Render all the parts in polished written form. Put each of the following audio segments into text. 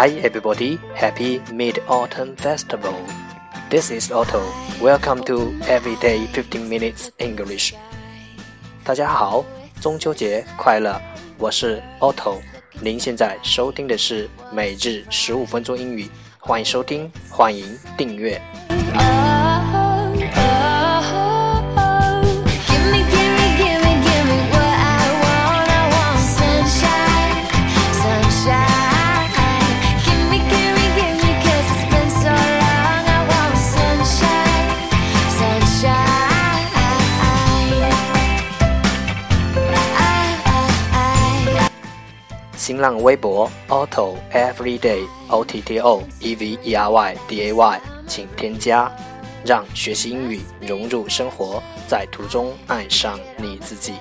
Hi everybody, happy Mid-Autumn Festival. This is Otto. Welcome to Everyday 15 Minutes English. 大家好，中秋节快乐，我是 Otto。您现在收听的是每日15分钟英语，欢迎收听，欢迎订阅。新浪微博 Otto Everyday OTTO EVERYDAY 请添加，让学习英语融入生活，在途中爱上你自己。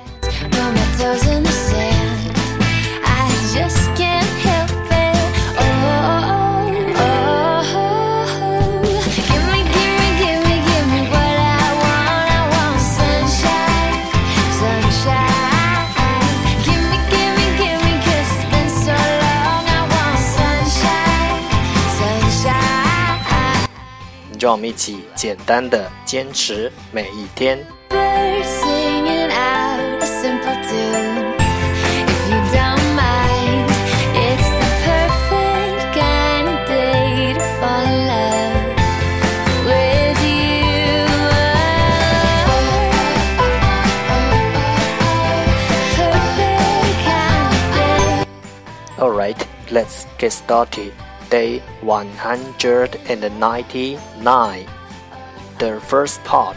让我们一起简单地坚持每一天。All right, let's get started.Day 199. The first part,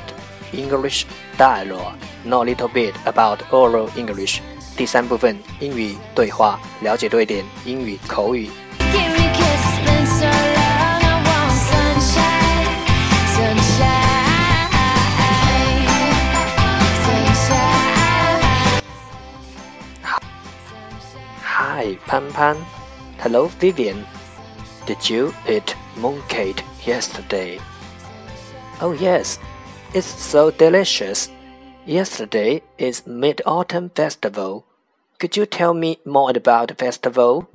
English dialogue. Know a little bit about oral English. 第三部分，英语对话，了解多一点英语口语。Hi, 潘潘。Hello, Vivian.Did you eat mooncake yesterday? Oh yes, it's so delicious. Yesterday is Mid-Autumn Festival. Could you tell me more about the festival?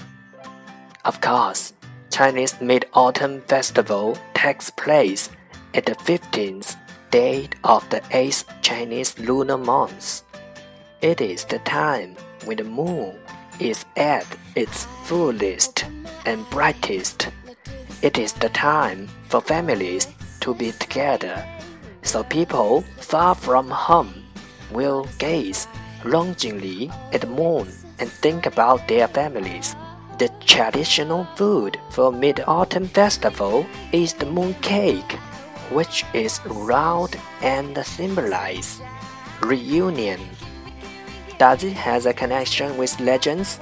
Of course, Chinese Mid-Autumn Festival takes place at the 15th day of the 8th Chinese lunar month. It is the time when the moon is at its fullest.And brightest. It is the time for families to be together, so people far from home will gaze longingly at the moon and think about their families. The traditional food for Mid-Autumn Festival is the mooncake, which is round and symbolizes reunion. Does it have a connection with legends?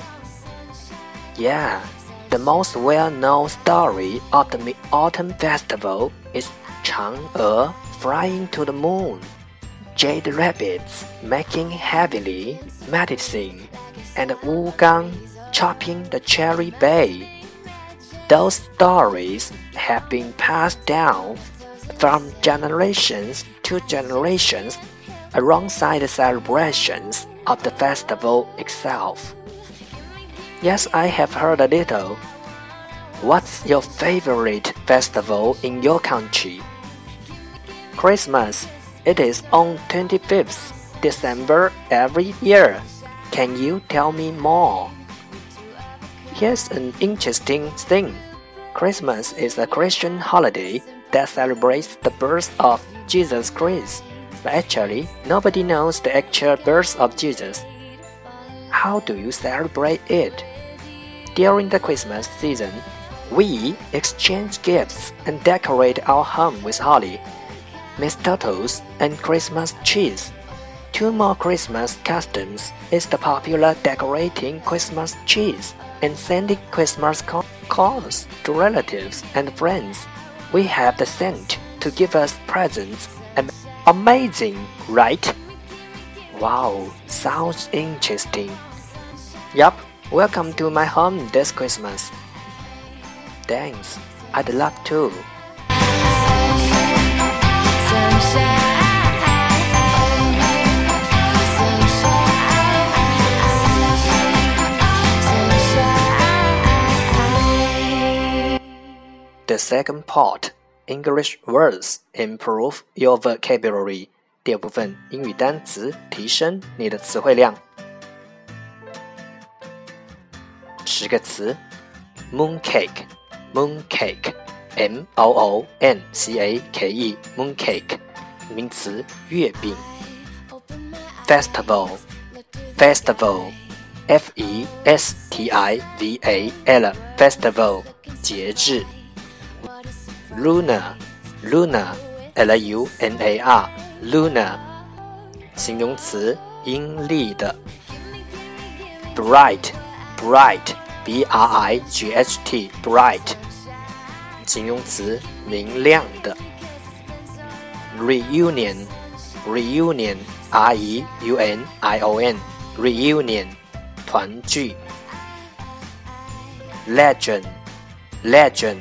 Yeah.The most well-known story of the Mid-Autumn Festival is Chang'e flying to the moon, Jade rabbits making heavenly medicine, and Wu Gang chopping the cherry bay. Those stories have been passed down from generations to generations alongside the celebrations of the festival itself.Yes, I have heard a little. What's your favorite festival in your country? Christmas. It is on 25th December every year. Can you tell me more? Here's an interesting thing. Christmas is a Christian holiday that celebrates the birth of Jesus Christ. But actually, nobody knows the actual birth of Jesus.How do you celebrate it? During the Christmas season, we exchange gifts and decorate our home with holly, mistletoes, and Christmas trees. Two more Christmas customs is the popular decorating Christmas trees and sending Christmas cards to relatives and friends. We have the Saint to give us presents. Amazing, right? Wow, sounds interesting.Yup, welcome to my home this Christmas. Thanks, I'd love to. The second part, English words improve your vocabulary. 第二部分，英语单词提升你的词汇量。10个词 mooncake, mooncake, m-o-o-n-c-a-k-e, mooncake, 名词，月饼。Festival, festival, f-e-s-t-i-v-a-l, festival, 节日。Lunar, lunar, l-u-n-a-r, lunar, 形容词，阴历的。Bright, bright, b-r-i-g-h-t, bright, 形容词，明亮的。Reunion, reunion, r-e-u-n-i-o-n, reunion, 团聚。Legend, legend,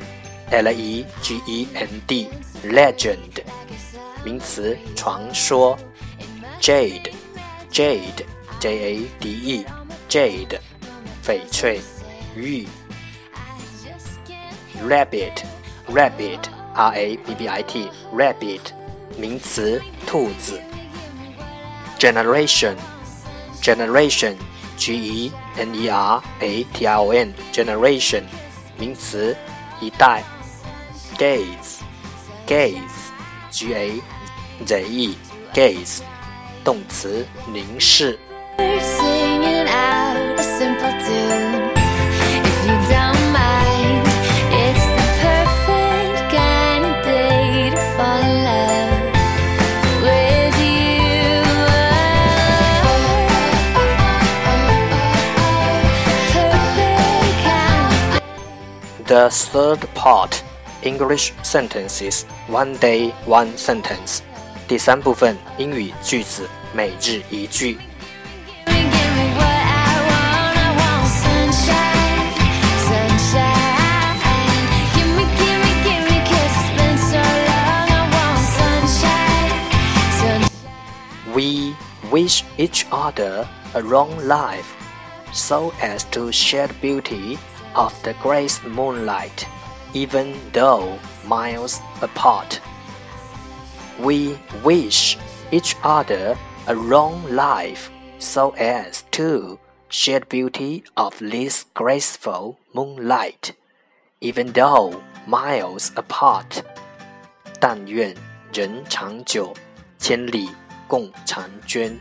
l-e-g-e-n-d, legend, 名词，传说。Jade, jade, j-a-d-e, jade, 翡翠，玉。Rabbit, rabbit, r-a-b-b-i-t, rabbit, 名词，兔子。Generation, generation, g-e-n-e-r-a-t-i-o-n, generation, 名词，一代。Gaze, gaze, g-a-z-e, gaze, 动词，凝视。The third part, English sentences, one day, one sentence. 第三部分，英语句子，每日一句。We wish each other a long life, so as to share the beauty.Of the grace moonlight, even though miles apart. We wish each other a long life, so as to share the beauty of this graceful moonlight, even though miles apart. 但愿人长久，千里共婵娟。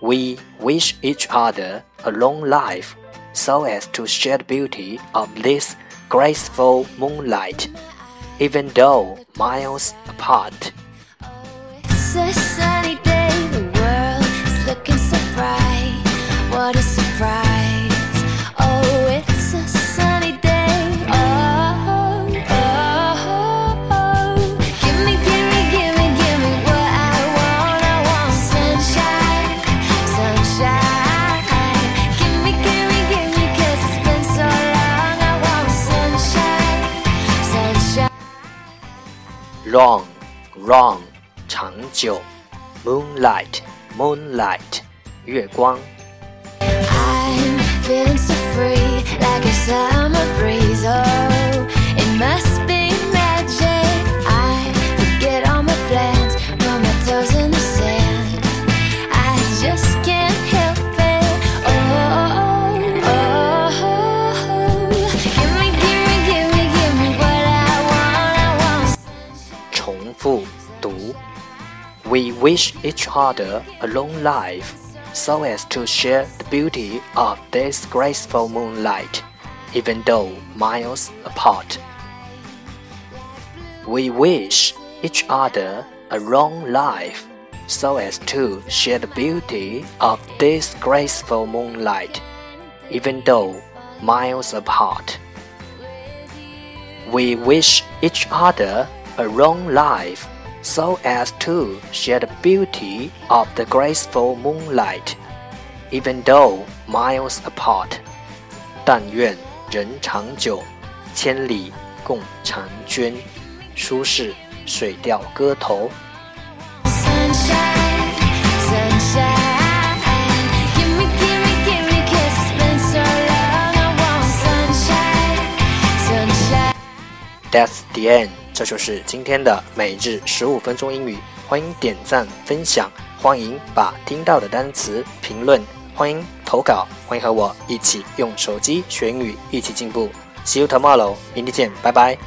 We wish each other a long life.So as to share the beauty of this graceful moonlight, even though miles apart. It's a sunny day, the world is looking so bright. What a surprise! Oh, it's a sunny day. Oh, oh, oh. Give me, give me, give me, give me what I want sunshine, sunshine.Long, long, 长久。 Moonlight, moonlight, 月光。 I'm feeling so free, like a summer breeze, oh, it must be magic. I forget all my plans, put my toes in the sand, I just can't help it, oh, oh, oh, oh, give me, give me what I want. 重复读。 We wish each other a long life, so as to share the beauty of this graceful moonlight, even though miles apart. We wish each other a long life, so as to share the beauty of this graceful moonlight, even though miles apart. We wish each other a long life.So as to share the beauty of the graceful moonlight, even though miles apart. 但愿人长久，千里共婵娟。苏轼《水调歌头》。That's the end， 这就是今天的每日15分钟英语，欢迎点赞分享，欢迎把听到的单词评论，欢迎投稿，欢迎和我一起用手机学英语，一起进步。See you tomorrow， 明天见，拜拜。